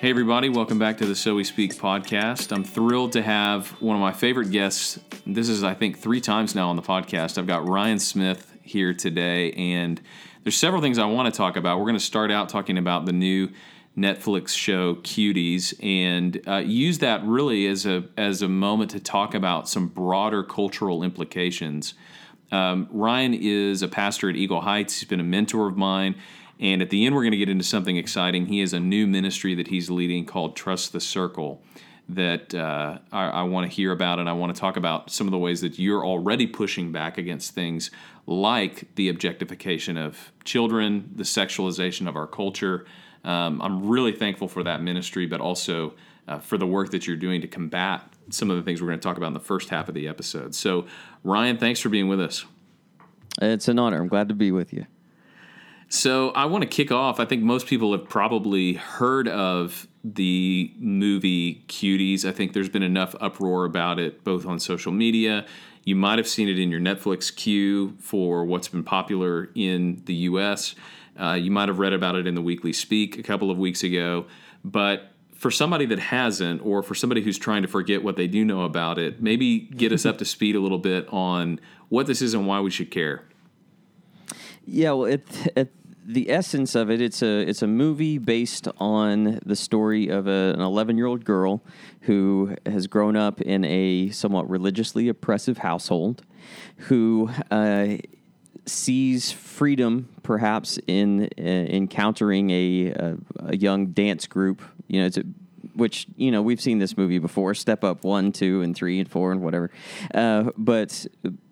Hey everybody, welcome back to the So We Speak podcast. I'm thrilled to have one of my favorite guests. This is, I think, 3 times now on the podcast. I've got Ryan Smith here today, and there's several things I want to talk about. We're going to start out talking about the new Netflix show Cuties, and use that really as a moment to talk about some broader cultural implications. Ryan is a pastor at Eagle Heights. He's been a mentor of mine. And at the end, we're going to get into something exciting. He has a new ministry that he's leading called Trust the Circle that I want to hear about, and I want to talk about some of the ways that you're already pushing back against things like the objectification of children, the sexualization of our culture. I'm really thankful for that ministry, but also for the work that you're doing to combat some of the things we're going to talk about in the first half of the episode. So, Ryan, thanks for being with us. It's an honor. I'm glad to be with you. So I want to kick off. I think most people have probably heard of the movie Cuties. I think there's been enough uproar about it, both on social media. You might have seen it in your Netflix queue for what's been popular in the U.S. You might have read about it in the Weekly Speak a couple of weeks ago. But for somebody that hasn't, or for somebody who's trying to forget what they do know about it, maybe get us up to speed a little bit on what this is and why we should care. Yeah, well, the essence of it, it's a movie based on the story of an 11-year-old girl who has grown up in a somewhat religiously oppressive household, who sees freedom perhaps in encountering a young dance group. You know, which we've seen this movie before, Step Up 1, 2, and 3, and 4, and whatever.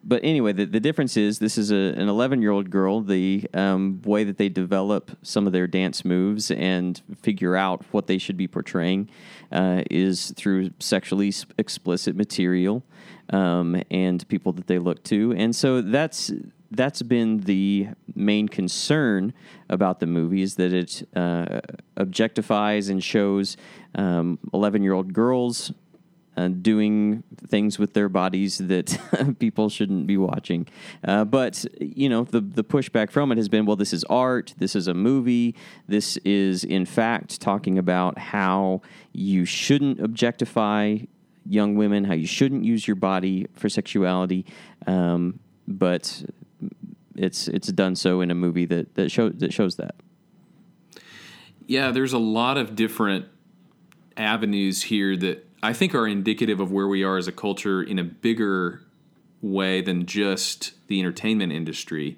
But anyway, the difference is this is an 11-year-old girl. The way that they develop some of their dance moves and figure out what they should be portraying is through sexually explicit material and people that they look to. And so that's been the main concern about the movie, is that it objectifies and shows 11-year-old girls doing things with their bodies that people shouldn't be watching. But, you know, the pushback from it has been, well, this is art, this is a movie, this is, in fact, talking about how you shouldn't objectify young women, how you shouldn't use your body for sexuality, but it's done so in a movie that shows that. Yeah, there's a lot of different avenues here that I think are indicative of where we are as a culture in a bigger way than just the entertainment industry,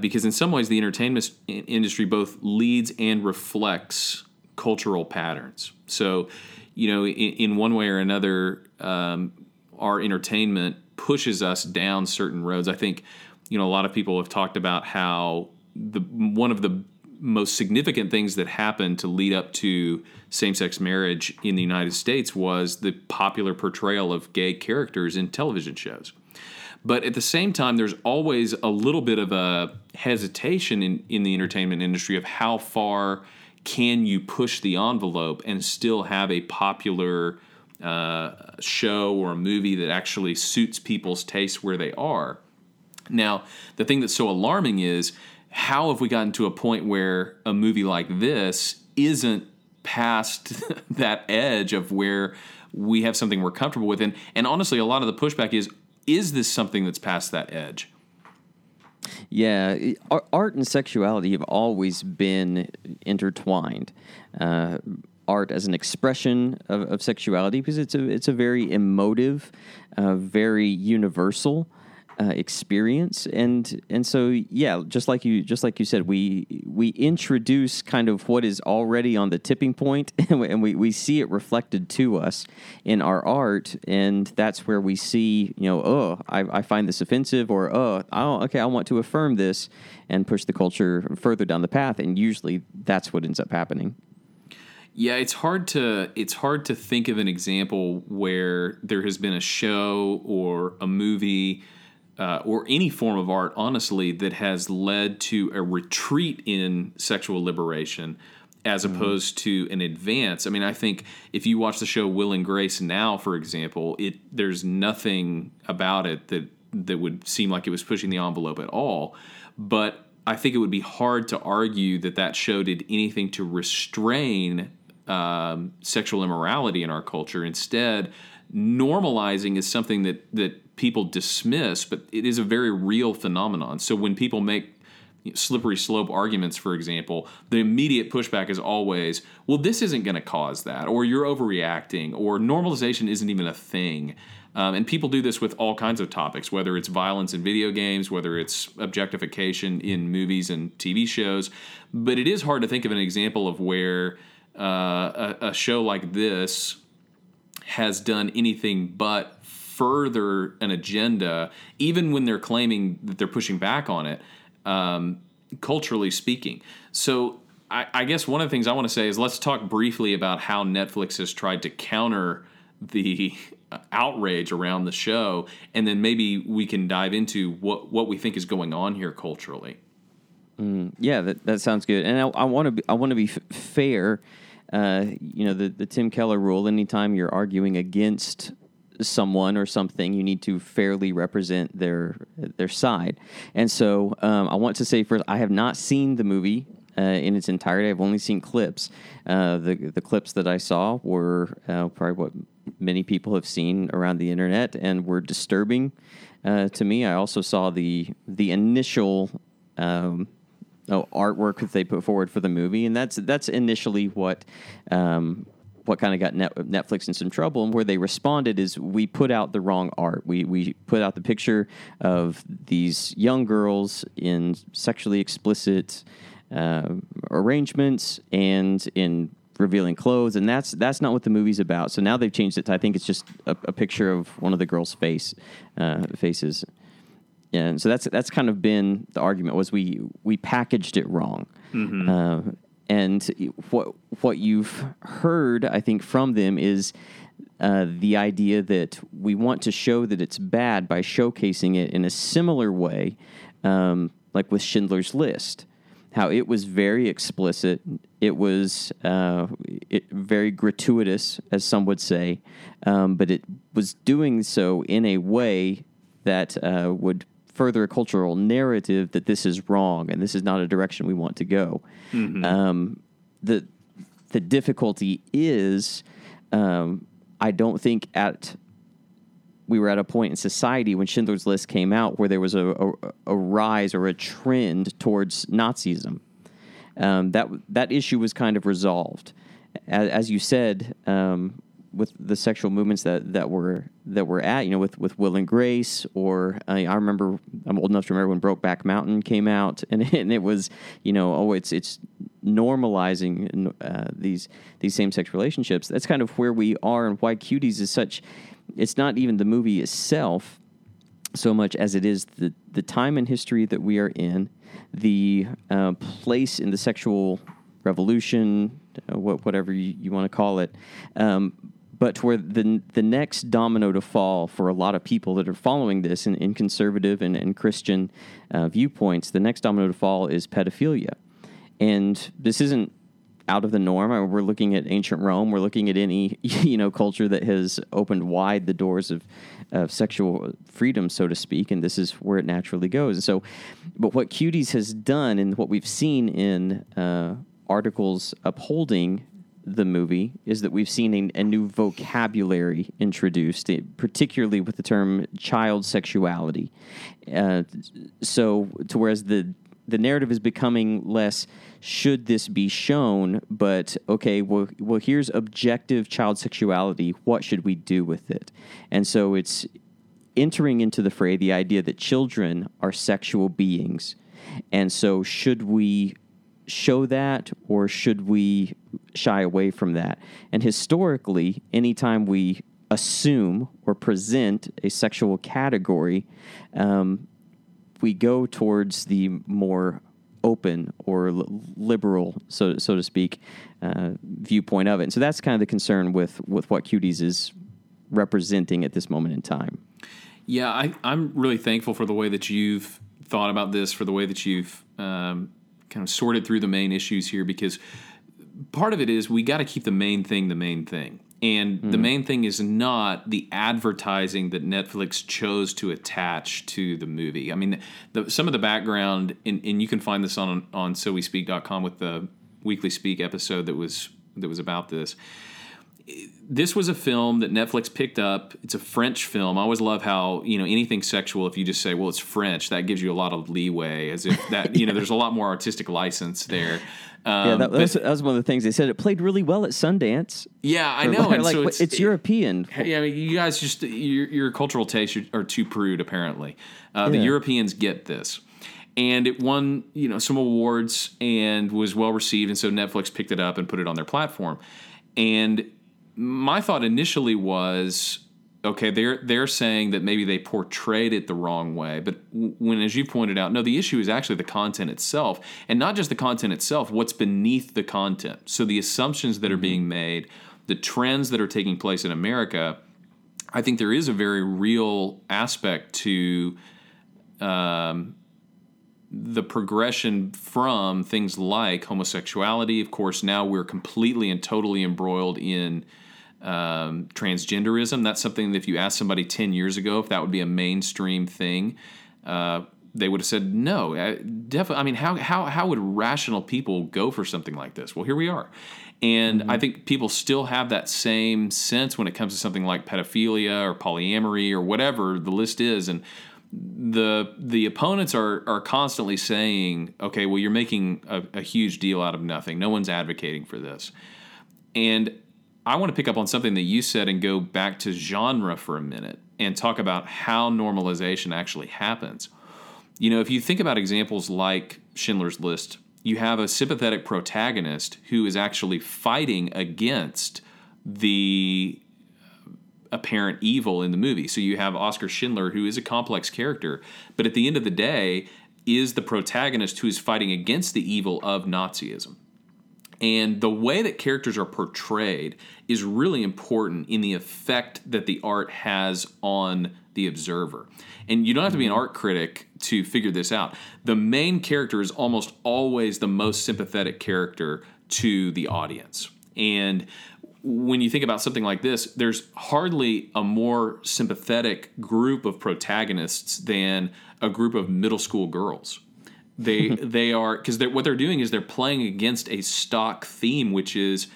because in some ways the entertainment industry both leads and reflects cultural patterns. So, you know, in one way or another, our entertainment pushes us down certain roads. I think, you know, a lot of people have talked about how one of the most significant things that happened to lead up to same-sex marriage in the United States was the popular portrayal of gay characters in television shows. But at the same time, there's always a little bit of a hesitation in the entertainment industry of how far can you push the envelope and still have a popular show or a movie that actually suits people's tastes where they are. Now, the thing that's so alarming is, how have we gotten to a point where a movie like this isn't past that edge of where we have something we're comfortable with? And honestly, a lot of the pushback is this something that's past that edge? Yeah, art and sexuality have always been intertwined. Art as an expression of sexuality, because it's a very emotive, very universal experience, and so yeah, just like you said, we introduce kind of what is already on the tipping point, and we see it reflected to us in our art, and that's where we see, you know, I find this offensive, or I want to affirm this and push the culture further down the path, and usually that's what ends up happening. Yeah, it's hard to think of an example where there has been a show or a movie, or any form of art, honestly, that has led to a retreat in sexual liberation as opposed to an advance. I mean, I think if you watch the show Will and Grace now, for example, there's nothing about it that would seem like it was pushing the envelope at all. But I think it would be hard to argue that show did anything to restrain sexual immorality in our culture. Instead, normalizing is something that people dismiss, but it is a very real phenomenon. So when people make slippery slope arguments, for example, the immediate pushback is always, well, this isn't going to cause that, or you're overreacting, or normalization isn't even a thing. And people do this with all kinds of topics, whether it's violence in video games, whether it's objectification in movies and TV shows. But it is hard to think of an example of where a show like this has done anything but further an agenda, even when they're claiming that they're pushing back on it. Culturally speaking. So I guess one of the things I want to say is let's talk briefly about how Netflix has tried to counter the outrage around the show, and then maybe we can dive into what we think is going on here culturally. Yeah, that sounds good. And I want to be fair. The Tim Keller rule: anytime you're arguing against someone or something, you need to fairly represent their side. And so I want to say first, I have not seen the movie in its entirety. I've only seen clips. The clips that I saw were probably what many people have seen around the internet and were disturbing to me. I also saw the initial artwork that they put forward for the movie, and that's initially what kind of got Netflix in some trouble, and where they responded is we put out the wrong art. We put out the picture of these young girls in sexually explicit arrangements and in revealing clothes, and that's not what the movie's about. So now they've changed it to, I think it's just a picture of one of the girls' faces. And so that's kind of been the argument, was we packaged it wrong. Mm-hmm. And what you've heard, I think, from them is the idea that we want to show that it's bad by showcasing it in a similar way, like with Schindler's List, how it was very explicit, it was very gratuitous, as some would say, but it was doing so in a way that would further a cultural narrative that this is wrong and this is not a direction we want to go. Mm-hmm. The difficulty is, I don't think we were at a point in society when Schindler's List came out where there was a rise or a trend towards Nazism. That issue was kind of resolved, as you said, with the sexual movements that were at, with Will and Grace, or I remember, I'm old enough to remember when Brokeback Mountain came out, and it was, it's normalizing these same-sex relationships. That's kind of where we are, and why Cuties is such, it's not even the movie itself so much as it is the time in history that we are in, the place in the sexual revolution, whatever you want to call it, but where the next domino to fall for a lot of people that are following this in conservative and Christian viewpoints, the next domino to fall is pedophilia. And this isn't out of the norm. We're looking at ancient Rome. We're looking at any culture that has opened wide the doors of sexual freedom, so to speak, and this is where it naturally goes. And so, but what Cuties has done and what we've seen in articles upholding the movie is that we've seen a new vocabulary introduced, particularly with the term child sexuality. So to whereas the narrative is becoming less, should this be shown, but okay, well, here's objective child sexuality. What should we do with it? And so it's entering into the fray the idea that children are sexual beings. And so should we show that, or should we shy away from that? And historically, anytime we assume or present a sexual category, we go towards the more open or liberal, so to speak, viewpoint of it. And so that's kind of the concern with what Cuties is representing at this moment in time. Yeah, I'm really thankful for the way that you've thought about this, for the way that you've kind of sorted through the main issues here, because part of it is we got to keep the main thing. And the main thing is not the advertising that Netflix chose to attach to the movie. I mean, some of the background, and you can find this on SoWeSpeak.com with the Weekly Speak episode that was that was about this. This was a film that Netflix picked up. It's a French film. I always love how, you know, anything sexual, if you just say, well, it's French, that gives you a lot of leeway, as if that, you know, there's a lot more artistic license there. That was one of the things they said. It played really well at Sundance. Yeah, I know. And like, so it's European. Yeah, I mean, you guys just, your cultural tastes are too prude, apparently. The Europeans get this. And it won, you know, some awards and was well received. And so Netflix picked it up and put it on their platform. And my thought initially was, okay, they're saying that maybe they portrayed it the wrong way. But when, as you pointed out, no, the issue is actually the content itself, and not just the content itself, what's beneath the content. So the assumptions that are being made, the trends that are taking place in America, I think there is a very real aspect to the progression from things like homosexuality. Of course, now we're completely and totally embroiled in transgenderism. That's something that if you asked somebody 10 years ago if that would be a mainstream thing, they would have said no. Definitely. I mean, how would rational people go for something like this? Well, here we are. And I think people still have that same sense when it comes to something like pedophilia or polyamory or whatever the list is. And the opponents are constantly saying, okay, well, you're making a huge deal out of nothing. No one's advocating for this. And I want to pick up on something that you said and go back to genre for a minute and talk about how normalization actually happens. You know, if you think about examples like Schindler's List, you have a sympathetic protagonist who is actually fighting against the apparent evil in the movie. So you have Oskar Schindler, who is a complex character, but at the end of the day is the protagonist who is fighting against the evil of Nazism. And the way that characters are portrayed is really important in the effect that the art has on the observer. And you don't have to be an art critic to figure this out. The main character is almost always the most sympathetic character to the audience. And when you think about something like this, there's hardly a more sympathetic group of protagonists than a group of middle school girls. They are, because what they're doing is they're playing against a stock theme, which is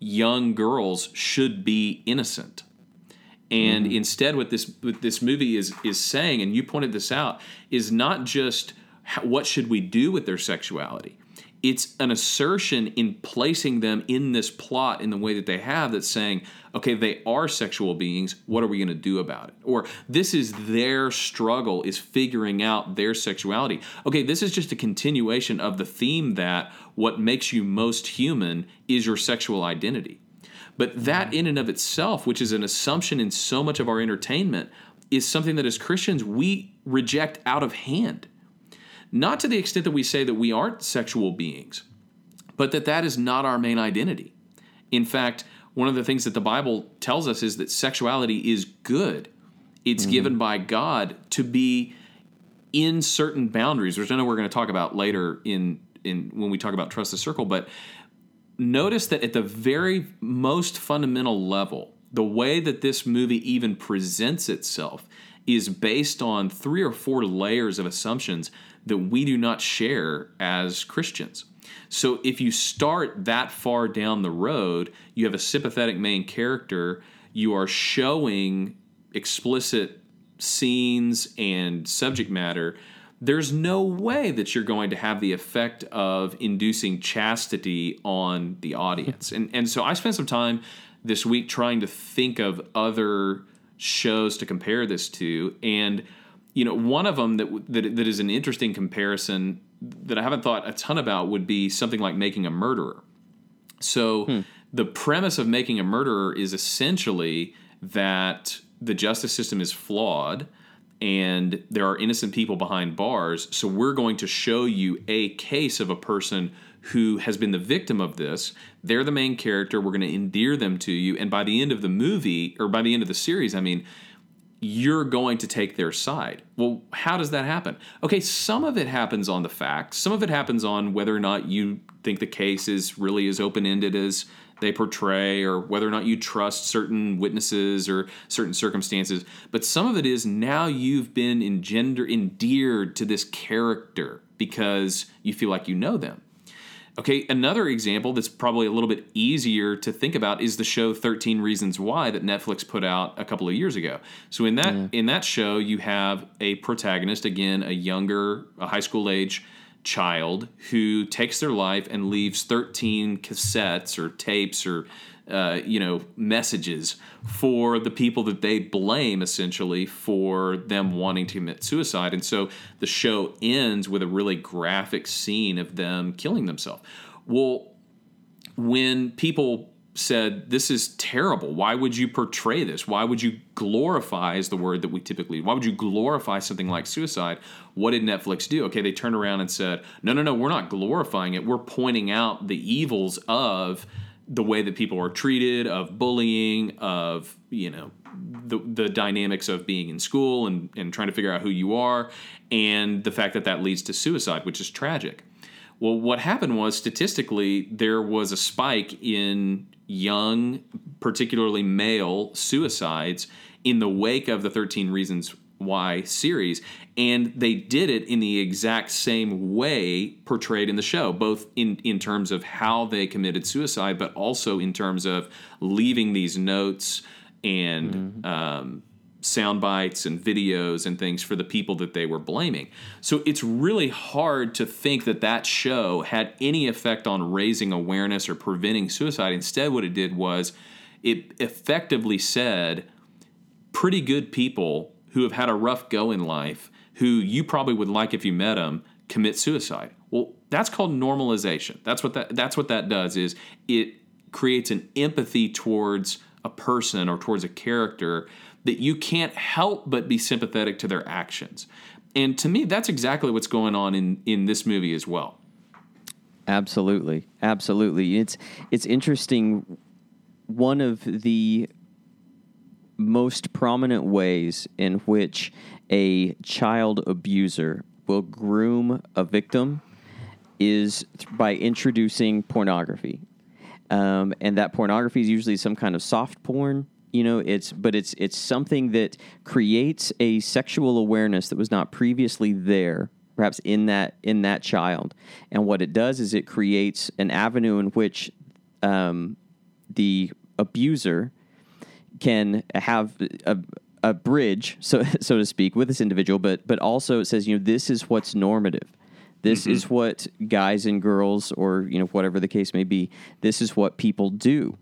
young girls should be innocent. And instead, what this movie is saying, and you pointed this out, is not just what should we do with their sexuality. It's an assertion in placing them in this plot in the way that they have that's saying, okay, they are sexual beings. What are we going to do about it? Or this is their struggle, is figuring out their sexuality. Okay, this is just a continuation of the theme that what makes you most human is your sexual identity. But that in and of itself, which is an assumption in so much of our entertainment, is something that as Christians we reject out of hand. Not to the extent that we say that we aren't sexual beings, but that is not our main identity. In fact, one of the things that the Bible tells us is that sexuality is good. It's given by God to be in certain boundaries, which I know we're going to talk about later in when we talk about Trust the Circle. But notice that at the very most fundamental level, the way that this movie even presents itself is based on 3 or 4 layers of assumptions that we do not share as Christians. So if you start that far down the road, you have a sympathetic main character, you are showing explicit scenes and subject matter, there's no way that you're going to have the effect of inducing chastity on the audience. And so I spent some time this week trying to think of other shows to compare this to, and you know, one of them that is an interesting comparison that I haven't thought a ton about would be something like Making a Murderer. So the premise of Making a Murderer is essentially that the justice system is flawed and there are innocent people behind bars, so we're going to show you a case of a person who has been the victim of this. They're the main character. We're going to endear them to you. And by the end of the movie, or by the end of the series, I mean, you're going to take their side. Well, how does that happen? Okay, some of it happens on the facts. Some of it happens on whether or not you think the case is really as open-ended as they portray, or whether or not you trust certain witnesses or certain circumstances. But some of it is now you've been endeared to this character because you feel like you know them. Okay, another example that's probably a little bit easier to think about is the show 13 Reasons Why that Netflix put out a couple of years ago. So in that show, you have a protagonist, again, a high school age child who takes their life and leaves 13 cassettes or tapes or messages for the people that they blame, essentially, for them wanting to commit suicide. And so the show ends with a really graphic scene of them killing themselves. Well, when people said, this is terrible, why would you portray this? Why would you glorify, is the word that we typically, why would you glorify something like suicide? What did Netflix do? Okay, they turned around and said, no, we're not glorifying it. We're pointing out the evils of the way that people are treated, of bullying, of, the dynamics of being in school and trying to figure out who you are, and the fact that leads to suicide, which is tragic. Well, what happened was, statistically, there was a spike in young, particularly male, suicides in the wake of the 13 Reasons Why series, and they did it in the exact same way portrayed in the show, both in terms of how they committed suicide, but also in terms of leaving these notes and sound bites and videos and things for the people that they were blaming. So it's really hard to think that show had any effect on raising awareness or preventing suicide. Instead, what it did was it effectively said, pretty good people who have had a rough go in life, who you probably would like if you met them, commit suicide. Well, that's called normalization. That's what that does, is it creates an empathy towards a person or towards a character that you can't help but be sympathetic to their actions. And to me, that's exactly what's going on in this movie as well. Absolutely. It's interesting. One of the most prominent ways in which a child abuser will groom a victim is by introducing pornography. And that pornography is usually some kind of soft porn, it's something that creates a sexual awareness that was not previously there, perhaps in that child. And what it does is it creates an avenue in which the abuser can have a bridge, so to speak, with this individual, but also it says, this is what's normative. This is what guys and girls, or whatever the case may be, this is what people do.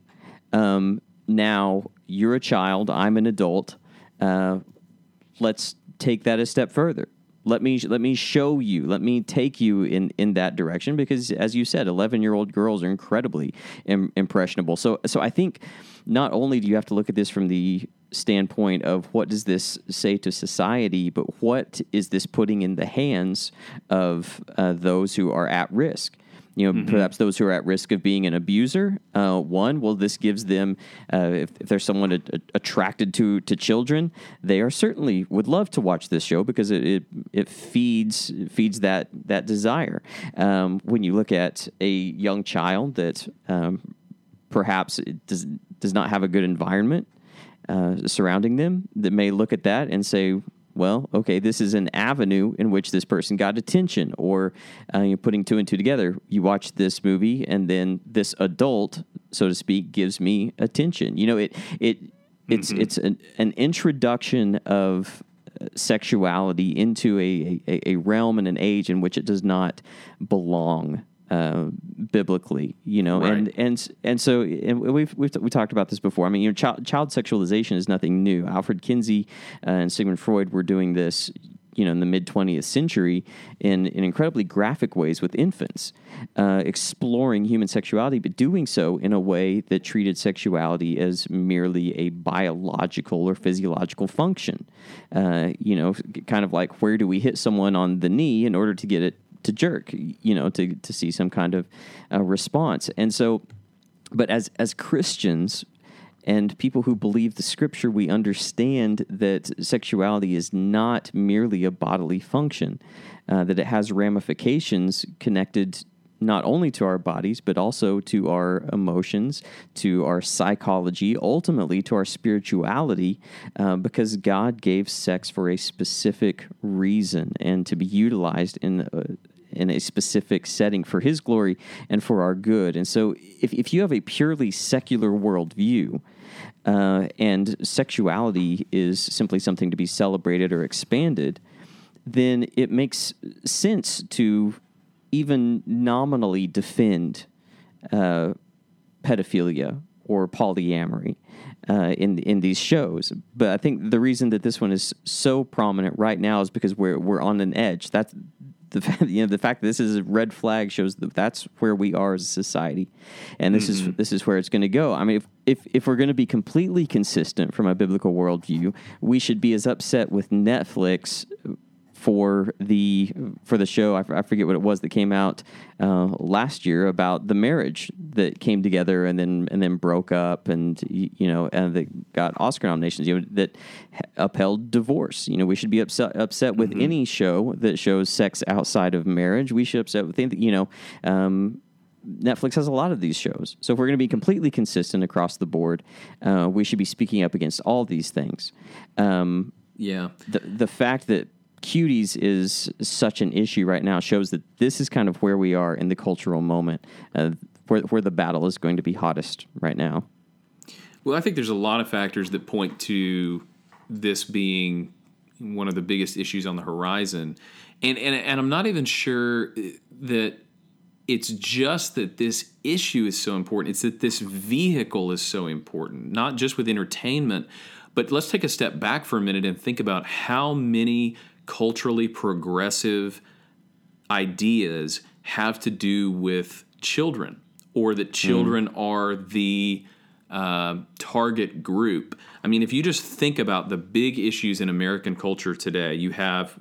Now, you're a child, I'm an adult. Let's take that a step further. Let me show you. Let me take you in that direction, because, as you said, 11-year-old girls are incredibly impressionable. So I think not only do you have to look at this from the standpoint of what does this say to society, but what is this putting in the hands of those who are at risk? Perhaps those who are at risk of being an abuser. This gives them, if there's someone attracted to children, they are certainly would love to watch this show because it feeds that desire. When you look at a young child that perhaps it does not have a good environment surrounding them, that may look at that and say, well, okay, this is an avenue in which this person got attention, or you're putting two and two together. You watch this movie, and then this adult, so to speak, gives me attention. It's an introduction of sexuality into a realm and an age in which it does not belong biblically, right. and so we talked about this before. I mean, child sexualization is nothing new. Alfred Kinsey and Sigmund Freud were doing this, in the mid 20th century in incredibly graphic ways with infants, exploring human sexuality, but doing so in a way that treated sexuality as merely a biological or physiological function. Kind of like, where do we hit someone on the knee in order to get it to jerk, to see some kind of response. And so, but as Christians and people who believe the Scripture, we understand that sexuality is not merely a bodily function, that it has ramifications connected not only to our bodies, but also to our emotions, to our psychology, ultimately to our spirituality, because God gave sex for a specific reason and to be utilized in in a specific setting for his glory and for our good. And so if you have a purely secular worldview, and sexuality is simply something to be celebrated or expanded, then it makes sense to even nominally defend pedophilia or polyamory in these shows. But I think the reason that this one is so prominent right now is because we're on an edge. That's the fact that this is a red flag shows that that's where we are as a society, and this mm-hmm. this is where it's going to go. I mean, if we're going to be completely consistent from a biblical worldview, we should be as upset with Netflix for the show, I forget what it was that came out last year about the marriage that came together and then broke up, and and that got Oscar nominations, that upheld divorce. We should be upset with mm-hmm. any show that shows sex outside of marriage. We should upset with Netflix has a lot of these shows. So if we're going to be completely consistent across the board, we should be speaking up against all these things. The fact that Cuties is such an issue right now shows that this is kind of where we are in the cultural moment, where the battle is going to be hottest right now. Well, I think there's a lot of factors that point to this being one of the biggest issues on the horizon. And I'm not even sure that it's just that this issue is so important. It's that this vehicle is so important, not just with entertainment, but let's take a step back for a minute and think about how many culturally progressive ideas have to do with children, or that children are the target group. I mean, if you just think about the big issues in American culture today,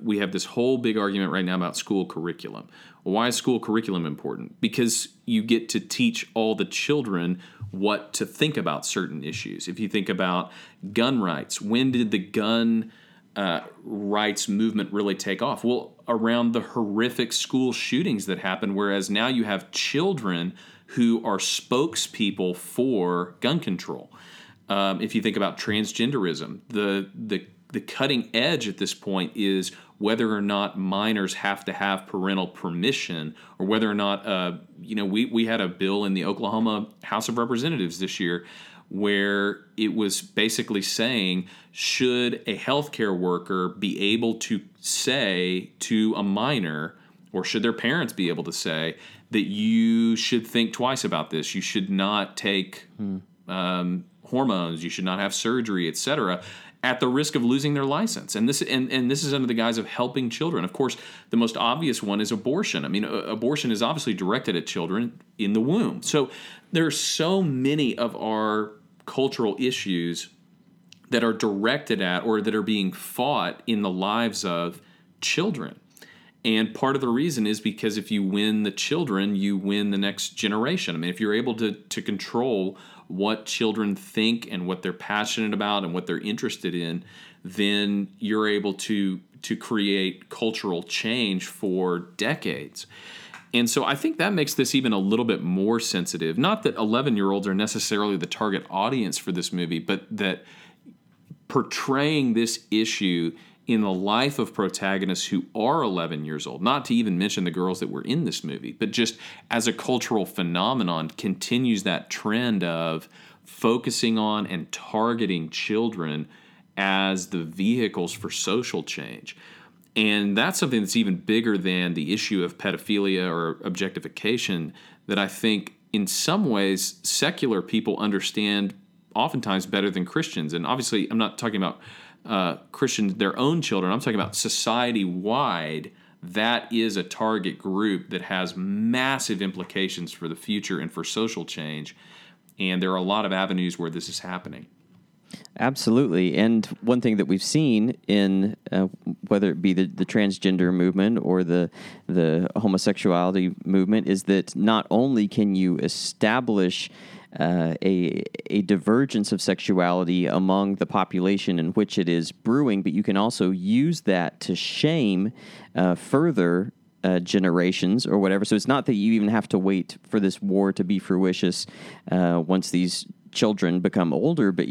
we have this whole big argument right now about school curriculum. Why is school curriculum important? Because you get to teach all the children what to think about certain issues. If you think about gun rights, when did the gun rights movement really take off? Well, around the horrific school shootings that happened, whereas now you have children who are spokespeople for gun control. If you think about transgenderism, the cutting edge at this point is whether or not minors have to have parental permission, or whether or not we had a bill in the Oklahoma House of Representatives this year where it was basically saying, should a healthcare worker be able to say to a minor, or should their parents be able to say, that you should think twice about this, you should not take hormones, you should not have surgery, etc., at the risk of losing their license. And this is under the guise of helping children. Of course, the most obvious one is abortion. I mean, abortion is obviously directed at children in the womb. So there are so many of our cultural issues that are directed at, or that are being fought in the lives of, children. And part of the reason is because if you win the children, you win the next generation. I mean, if you're able to control what children think and what they're passionate about and what they're interested in, then you're able to create cultural change for decades. And so I think that makes this even a little bit more sensitive. Not that 11-year-olds are necessarily the target audience for this movie, but that portraying this issue in the life of protagonists who are 11 years old, not to even mention the girls that were in this movie, but just as a cultural phenomenon continues that trend of focusing on and targeting children as the vehicles for social change. And that's something that's even bigger than the issue of pedophilia or objectification, that I think in some ways secular people understand oftentimes better than Christians. And obviously I'm not talking about Christians, their own children. I'm talking about society-wide. That is a target group that has massive implications for the future and for social change. And there are a lot of avenues where this is happening. Absolutely. And one thing that we've seen in whether it be the transgender movement or the homosexuality movement is that not only can you establish a divergence of sexuality among the population in which it is brewing, but you can also use that to shame further generations or whatever. So it's not that you even have to wait for this war to be fruitious once these children become older, but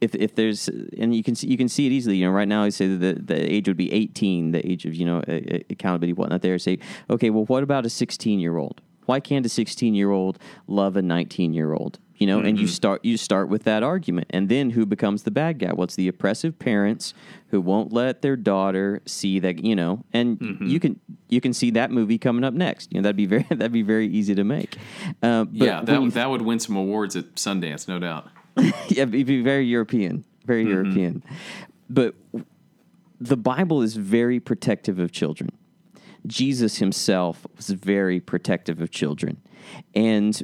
If there's, and you can see it easily, you know, right now I say that the age would be 18, the age of, you know, accountability, whatnot there. Say, okay, well, what about a 16-year-old? Why can't a 16-year-old love a 19-year-old? You know, mm-hmm. and you start with that argument, and then who becomes the bad guy? Well, it's the oppressive parents who won't let their daughter see that, you know, and mm-hmm. you can see that movie coming up next. You know, that'd be very easy to make. That would win some awards at Sundance, no doubt. Yeah, it'd be very European, very mm-hmm. European. But the Bible is very protective of children. Jesus himself was very protective of children, and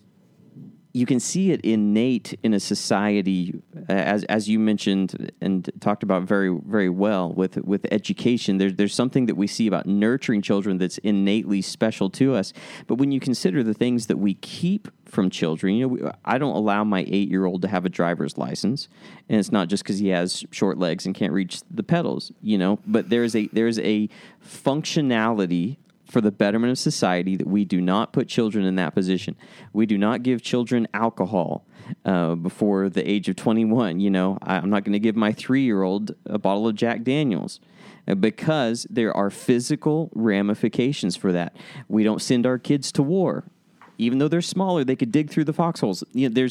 you can see it innate in a society, as you mentioned and talked about very, very well with education. There's something that we see about nurturing children that's innately special to us. But when you consider the things that we keep from children, you know, I don't allow my 8-year-old to have a driver's license, and it's not just because he has short legs and can't reach the pedals, you know. But there is a functionality for the betterment of society that we do not put children in that position. We do not give children alcohol before the age of 21. You know, I'm not going to give my 3-year-old a bottle of Jack Daniels because there are physical ramifications for that. We don't send our kids to war. Even though they're smaller, they could dig through the foxholes. You know,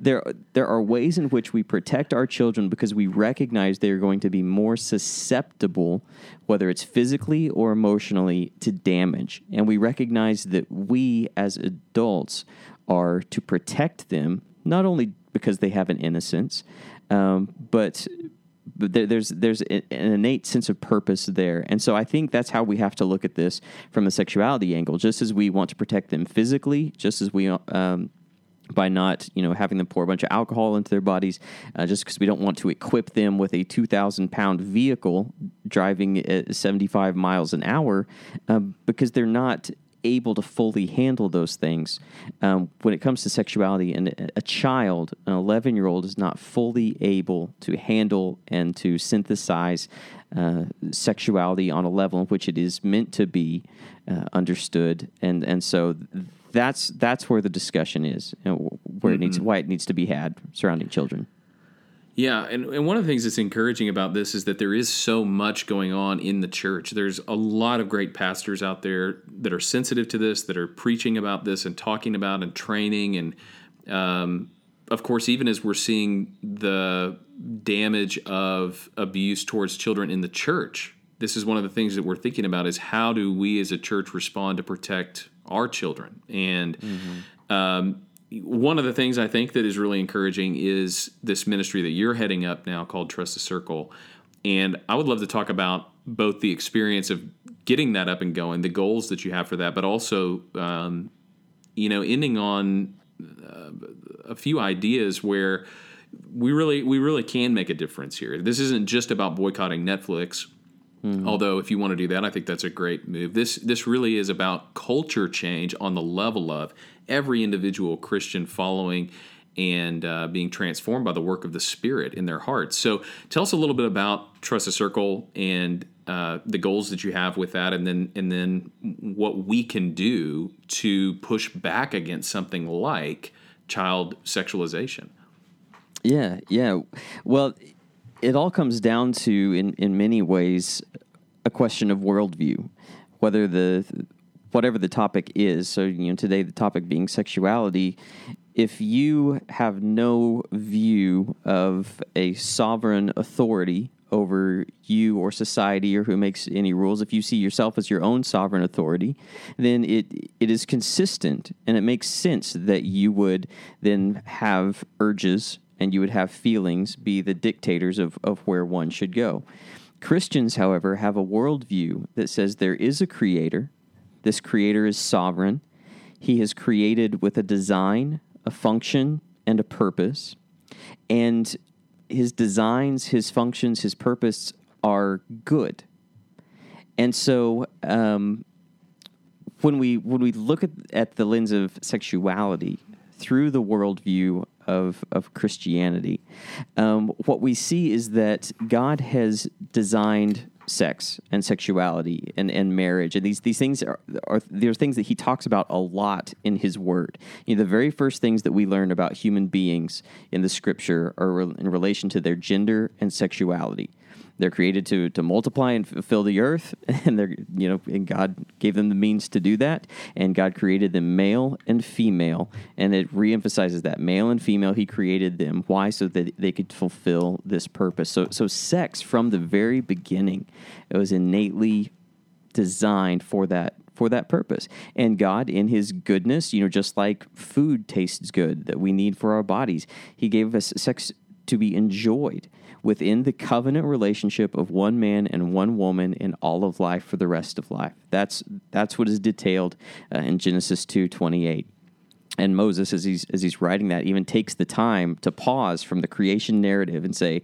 there are ways in which we protect our children because we recognize they're going to be more susceptible, whether it's physically or emotionally, to damage. And we recognize that we as adults are to protect them, not only because they have an innocence, but there's an innate sense of purpose there. And so I think that's how we have to look at this from the sexuality angle. Just as we want to protect them physically, just as we by not, you know, having them pour a bunch of alcohol into their bodies, just because we don't want to equip them with a 2,000-pound vehicle driving at 75 miles an hour because they're not able to fully handle those things. When it comes to sexuality, and a child, an 11-year-old, is not fully able to handle and to synthesize sexuality on a level in which it is meant to be understood, and so that's where the discussion is, you know, where mm-hmm. why it needs to be had surrounding children. Yeah, and one of the things that's encouraging about this is that there is so much going on in the church. There's a lot of great pastors out there that are sensitive to this, that are preaching about this and talking about and training. And, of course, even as we're seeing the damage of abuse towards children in the church, this is one of the things that we're thinking about is how do we as a church respond to protect our children? And mm-hmm. One of the things I think that is really encouraging is this ministry that you're heading up now called Trust the Circle. And I would love to talk about both the experience of getting that up and going, the goals that you have for that, but also, you know, ending on a few ideas where we really can make a difference here. This isn't just about boycotting Netflix, mm-hmm. although if you want to do that, I think that's a great move. This really is about culture change on the level of every individual Christian following and being transformed by the work of the Spirit in their hearts. So tell us a little bit about Trust the Circle and the goals that you have with that, and then what we can do to push back against something like child sexualization. Yeah. Well, it all comes down to, in many ways, a question of worldview, whatever the topic is. So, you know, today the topic being sexuality, if you have no view of a sovereign authority over you or society or who makes any rules, if you see yourself as your own sovereign authority, then it is consistent and it makes sense that you would then have urges and you would have feelings be the dictators of where one should go. Christians, however, have a worldview that says there is a creator. This creator is sovereign. He has created with a design, a function, and a purpose. And his designs, his functions, his purpose are good. And so when we look at the lens of sexuality through the worldview of Christianity, what we see is that God has designed sex and sexuality and marriage, and these things are they're things that he talks about a lot in his word. You know, the very first things that we learn about human beings in the Scripture are in relation to their gender and sexuality. They're created to multiply and fill the earth, and they're, you know, and God gave them the means to do that, and God created them male and female, and it reemphasizes that male and female. He created them. Why? So that they could fulfill this purpose. So sex from the very beginning, it was innately designed for that purpose. And God, in his goodness, you know, just like food tastes good that we need for our bodies, he gave us sex to be enjoyed within the covenant relationship of one man and one woman in all of life for the rest of life. That's what is detailed in Genesis 2:28. And Moses, as he's writing that, even takes the time to pause from the creation narrative and say,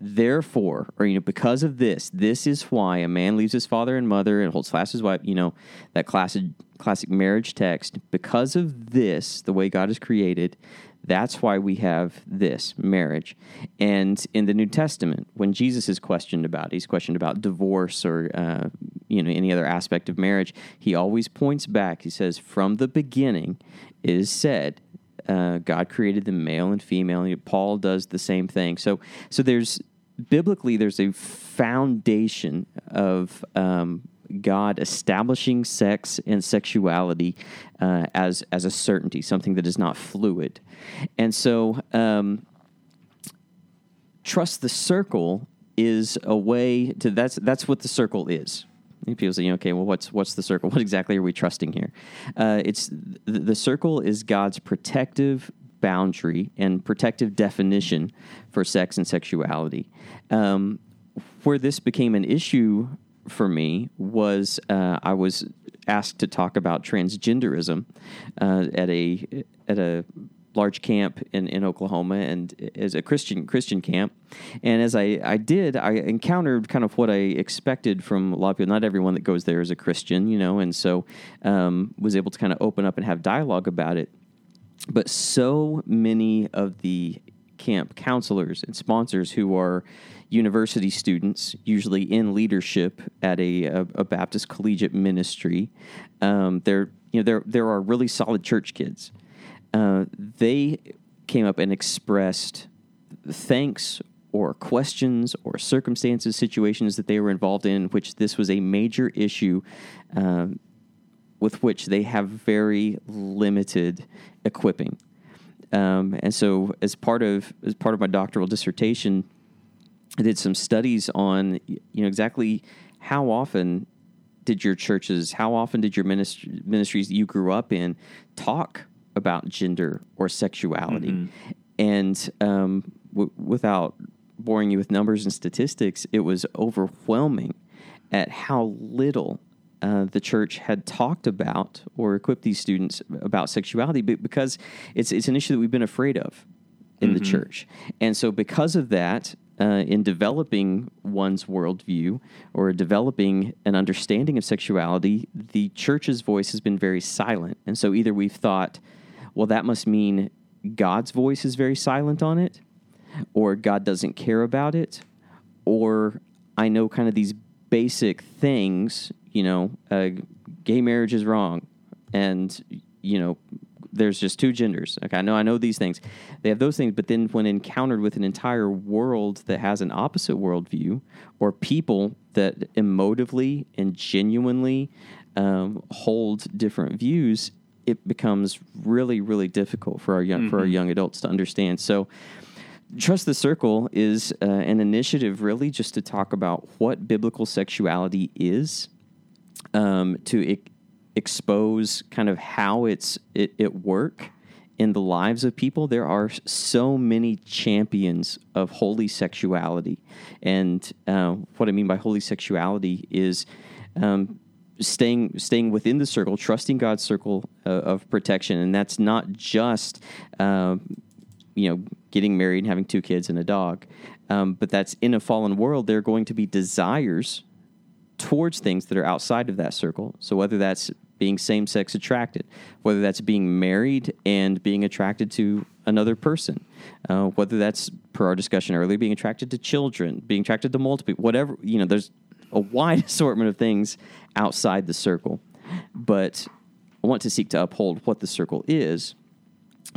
therefore, or, you know, because of this is why a man leaves his father and mother and holds fast his wife, you know, that classic marriage text. Because of this, the way God is created, that's why we have this marriage. And in the New Testament, when Jesus is questioned about it, he's questioned about divorce or any other aspect of marriage, he always points back. He says, from the beginning it is said, God created the male and female. And Paul does the same thing. So there's biblically there's a foundation of God establishing sex and sexuality as a certainty, something that is not fluid. And so Trust the Circle is a way to that's what the circle is. And people say, okay, well, what's the circle? What exactly are we trusting here? The circle is God's protective boundary and protective definition for sex and sexuality. Where this became an issue for me was I was asked to talk about transgenderism at a large camp in Oklahoma, and as a Christian camp. And as I did, I encountered kind of what I expected from a lot of people. Not everyone that goes there is a Christian, you know, and so was able to kind of open up and have dialogue about it. But so many of the camp counselors and sponsors who are university students, usually in leadership at a Baptist collegiate ministry, there are really solid church kids. They came up and expressed thanks or questions or circumstances, situations that they were involved in which this was a major issue with which they have very limited equipping. And so as part of my doctoral dissertation, I did some studies on, you know, exactly how often did your churches, how often did your ministries that you grew up in talk about gender or sexuality. Mm-hmm. And without boring you with numbers and statistics, it was overwhelming at how little the church had talked about or equipped these students about sexuality, because it's an issue that we've been afraid of in mm-hmm. the church. And so because of that, in developing one's worldview or developing an understanding of sexuality, the church's voice has been very silent. And so either we've thought, well, that must mean God's voice is very silent on it, or God doesn't care about it, or I know kind of these basic things, you know, gay marriage is wrong, and, you know, there's just two genders. Okay, I know these things. They have those things, but then when encountered with an entire world that has an opposite worldview, or people that emotively and genuinely hold different views, it becomes really, really difficult for our young mm-hmm. Adults to understand. So Trust the Circle is an initiative really just to talk about what biblical sexuality is, to expose kind of how it works in the lives of people. There are so many champions of holy sexuality. And what I mean by holy sexuality is staying within the circle, trusting God's circle of protection. And that's not just, getting married and having two kids and a dog. But that's in a fallen world, there are going to be desires towards things that are outside of that circle. So whether that's being same-sex attracted, whether that's being married and being attracted to another person, whether that's, per our discussion earlier, being attracted to children, being attracted to multiple, whatever, you know, there's a wide assortment of things outside the circle, but I want to seek to uphold what the circle is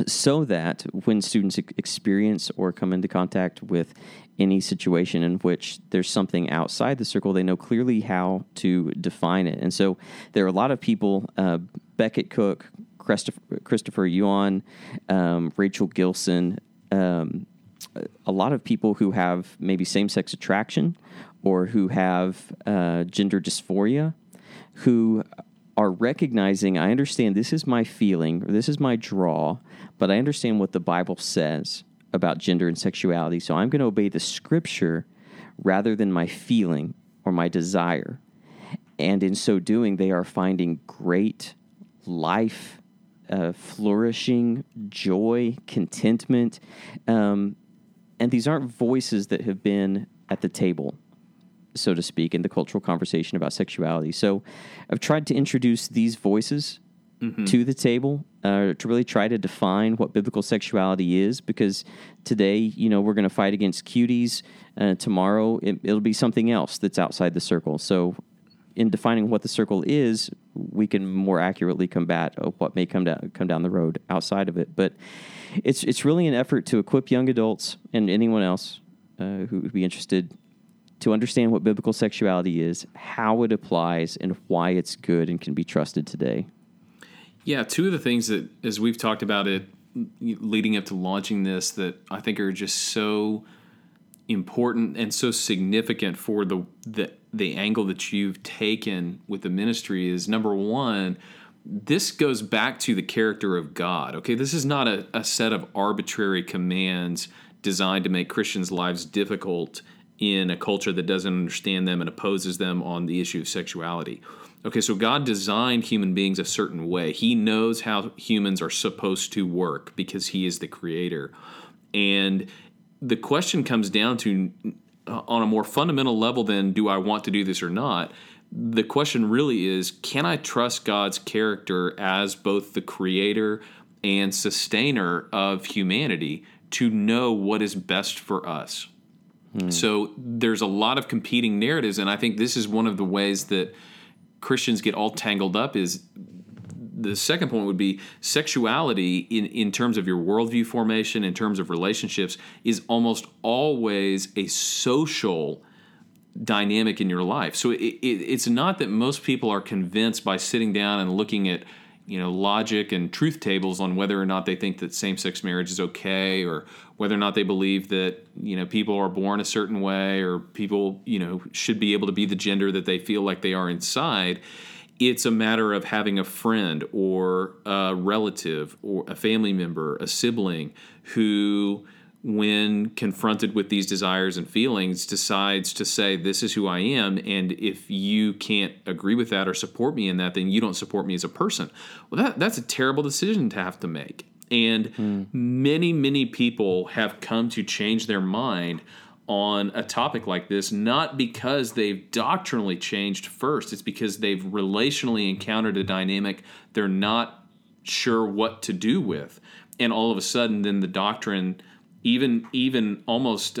so that when students experience or come into contact with any situation in which there's something outside the circle, they know clearly how to define it. And so there are a lot of people, Beckett Cook, Christopher Yuan, Rachel Gilson, a lot of people who have maybe same-sex attraction or who have gender dysphoria, who are recognizing, I understand this is my feeling, or this is my draw, but I understand what the Bible says about gender and sexuality, so I'm going to obey the Scripture rather than my feeling or my desire. And in so doing, they are finding great life, flourishing, joy, contentment. And these aren't voices that have been at the table, so to speak, in the cultural conversation about sexuality. So I've tried to introduce these voices to the table, to really try to define what biblical sexuality is, because today, you know, we're going to fight against cuties. Tomorrow, it'll be something else that's outside the circle. So in defining what the circle is, we can more accurately combat what may come down the road outside of it. But it's really an effort to equip young adults and anyone else who would be interested to understand what biblical sexuality is, how it applies, and why it's good and can be trusted today. Yeah, two of the things that, as we've talked about it leading up to launching this, that I think are just so important and so significant for the angle that you've taken with the ministry is, number one, this goes back to the character of God. Okay, this is not a set of arbitrary commands designed to make Christians' lives difficult in a culture that doesn't understand them and opposes them on the issue of sexuality. Okay, so God designed human beings a certain way. He knows how humans are supposed to work because He is the creator. And the question comes down to, on a more fundamental level than do I want to do this or not, the question really is, can I trust God's character as both the creator and sustainer of humanity to know what is best for us? Mm. So there's a lot of competing narratives, and I think this is one of the ways that Christians get all tangled up is the second point would be sexuality in terms of your worldview formation, in terms of relationships, is almost always a social dynamic in your life. So it's not that most people are convinced by sitting down and looking at, you know, logic and truth tables on whether or not they think that same-sex marriage is okay, or whether or not they believe that, you know, people are born a certain way, or people, you know, should be able to be the gender that they feel like they are inside. It's a matter of having a friend or a relative or a family member, a sibling, who, when confronted with these desires and feelings, decides to say, this is who I am, and if you can't agree with that or support me in that, then you don't support me as a person. Well, that's a terrible decision to have to make. And many, many people have come to change their mind on a topic like this, not because they've doctrinally changed first. It's because they've relationally encountered a dynamic they're not sure what to do with. And all of a sudden, then the doctrine even almost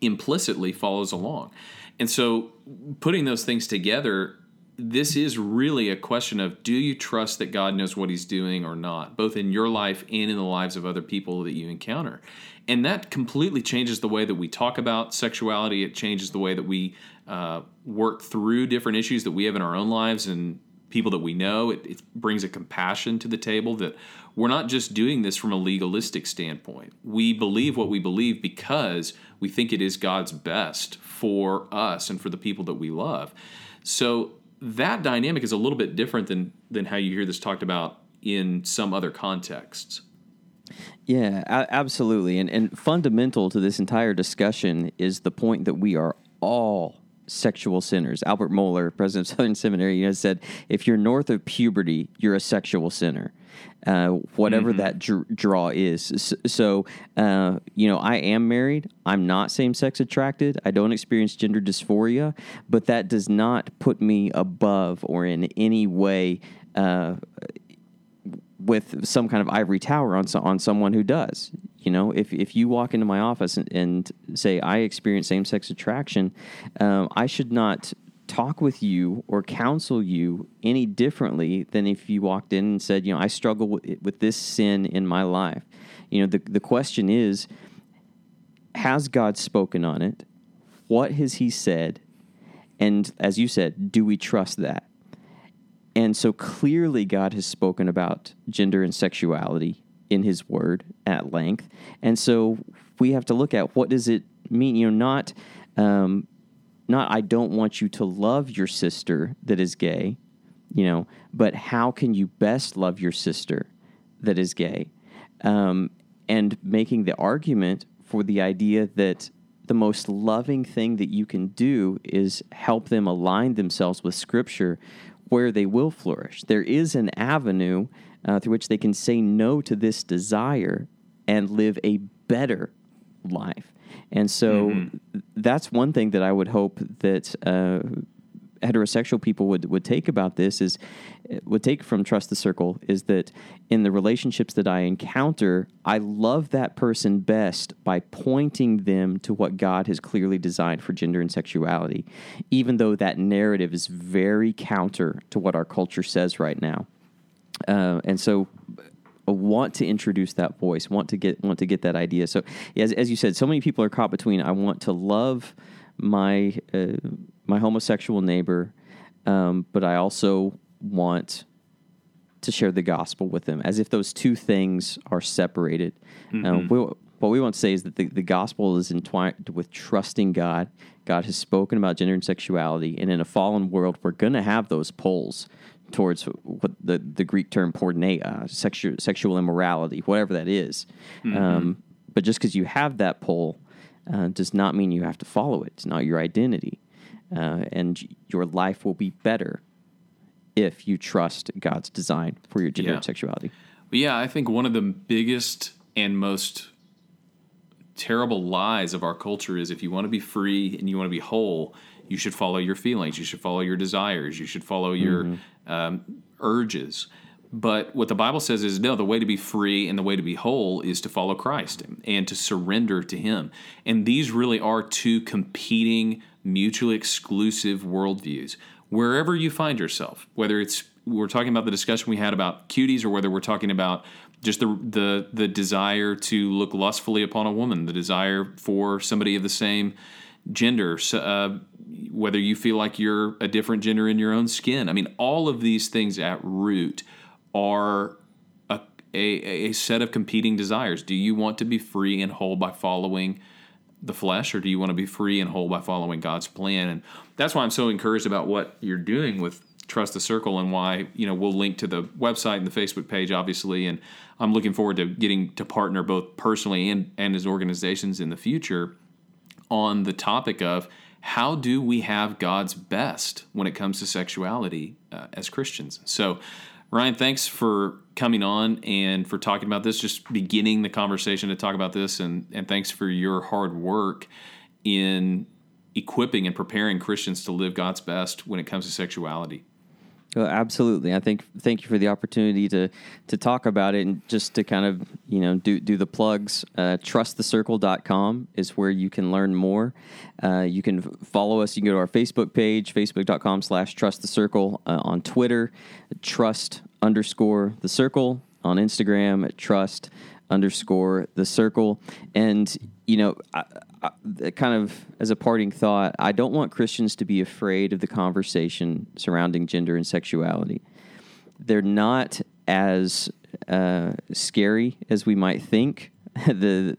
implicitly follows along. And so putting those things together, this is really a question of, do you trust that God knows what He's doing or not, both in your life and in the lives of other people that you encounter? And that completely changes the way that we talk about sexuality. It changes the way that we work through different issues that we have in our own lives and people that we know. It brings a compassion to the table that we're not just doing this from a legalistic standpoint. We believe what we believe because we think it is God's best for us and for the people that we love. So that dynamic is a little bit different than how you hear this talked about in some other contexts. Yeah, absolutely. And fundamental to this entire discussion is the point that we are all sexual sinners. Albert Mohler, president of Southern Seminary, said, if you're north of puberty, you're a sexual sinner, whatever that draw is. So, I am married. I'm not same-sex attracted. I don't experience gender dysphoria, but that does not put me above or in any way with some kind of ivory tower on someone who does. You know, if you walk into my office and say, I experience same-sex attraction, I should not talk with you or counsel you any differently than if you walked in and said, you know, I struggle with this sin in my life. You know, the question is, has God spoken on it? What has he said? And as you said, do we trust that? And so clearly God has spoken about gender and sexuality in his word at length. And so we have to look at what does it mean, you know, not I don't want you to love your sister that is gay, you know, but how can you best love your sister that is gay? And making the argument for the idea that the most loving thing that you can do is help them align themselves with Scripture where they will flourish. There is an avenue through which they can say no to this desire and live a better life. And so that's one thing that I would hope that heterosexual people would take about this is, would take from Trust the Circle, is that in the relationships that I encounter, I love that person best by pointing them to what God has clearly designed for gender and sexuality, even though that narrative is very counter to what our culture says right now. And so I want to introduce that voice, want to get that idea. So as you said, so many people are caught between, I want to love my homosexual neighbor, but I also want to share the gospel with them, as if those two things are separated. What we want to say is that the gospel is entwined with trusting God. God has spoken about gender and sexuality, and in a fallen world, we're going to have those pulls towards what the Greek term porneia, sexual immorality, whatever that is. But just because you have that pull does not mean you have to follow it. It's not your identity. And your life will be better if you trust God's design for your gender and sexuality. Yeah, I think one of the biggest and most terrible lies of our culture is if you want to be free and you want to be whole, you should follow your feelings, you should follow your desires, you should follow your urges. But what the Bible says is, no, the way to be free and the way to be whole is to follow Christ and to surrender to Him. And these really are two competing, mutually exclusive worldviews. Wherever you find yourself, whether it's we're talking about the discussion we had about cuties or whether we're talking about just the desire to look lustfully upon a woman, the desire for somebody of the same gender, whether you feel like you're a different gender in your own skin. I mean, all of these things at root are a set of competing desires. Do you want to be free and whole by following the flesh, or do you want to be free and whole by following God's plan? And that's why I'm so encouraged about what you're doing with Trust the Circle, and why, you know, we'll link to the website and the Facebook page, obviously. And I'm looking forward to getting to partner both personally and as organizations in the future on the topic of how do we have God's best when it comes to sexuality as Christians. So, Ryan, thanks for coming on and for talking about this, just beginning the conversation to talk about this, and thanks for your hard work in equipping and preparing Christians to live God's best when it comes to sexuality. Well, absolutely. I think thank you for the opportunity to talk about it, and just to kind of, you know, do the plugs. Trustthecircle.com is where you can learn more. You can follow us. You can go to our Facebook page, facebook.com/trustthecircle, on Twitter, trust_thecircle, on Instagram, trust_thecircle. And, you know, I kind of as a parting thought, I don't want Christians to be afraid of the conversation surrounding gender and sexuality. They're not as scary as we might think, the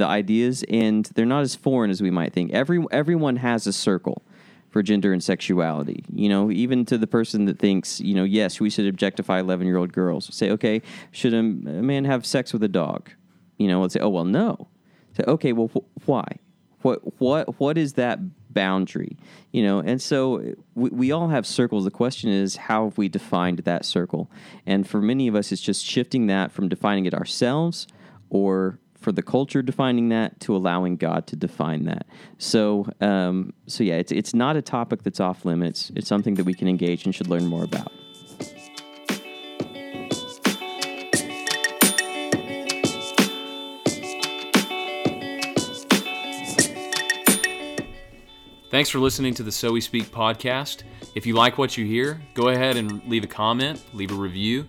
ideas, and they're not as foreign as we might think. Everyone has a circle for gender and sexuality, you know, even to the person that thinks, you know, yes, we should objectify 11-year-old girls. Say, okay, should a man have sex with a dog? You know, let's say, oh, well, no. So, okay, well, why? What is that boundary? You know, and so we all have circles. The question is, how have we defined that circle? And for many of us, it's just shifting that from defining it ourselves, or for the culture defining that, to allowing God to define that. So, yeah, it's not a topic that's off limits. It's something that we can engage and should learn more about. Thanks for listening to the So We Speak podcast. If you like what you hear, go ahead and leave a comment, leave a review,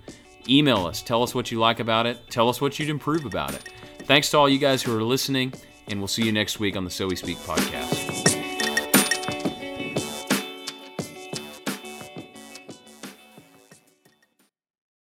email us, tell us what you like about it, tell us what you'd improve about it. Thanks to all you guys who are listening, and we'll see you next week on the So We Speak podcast.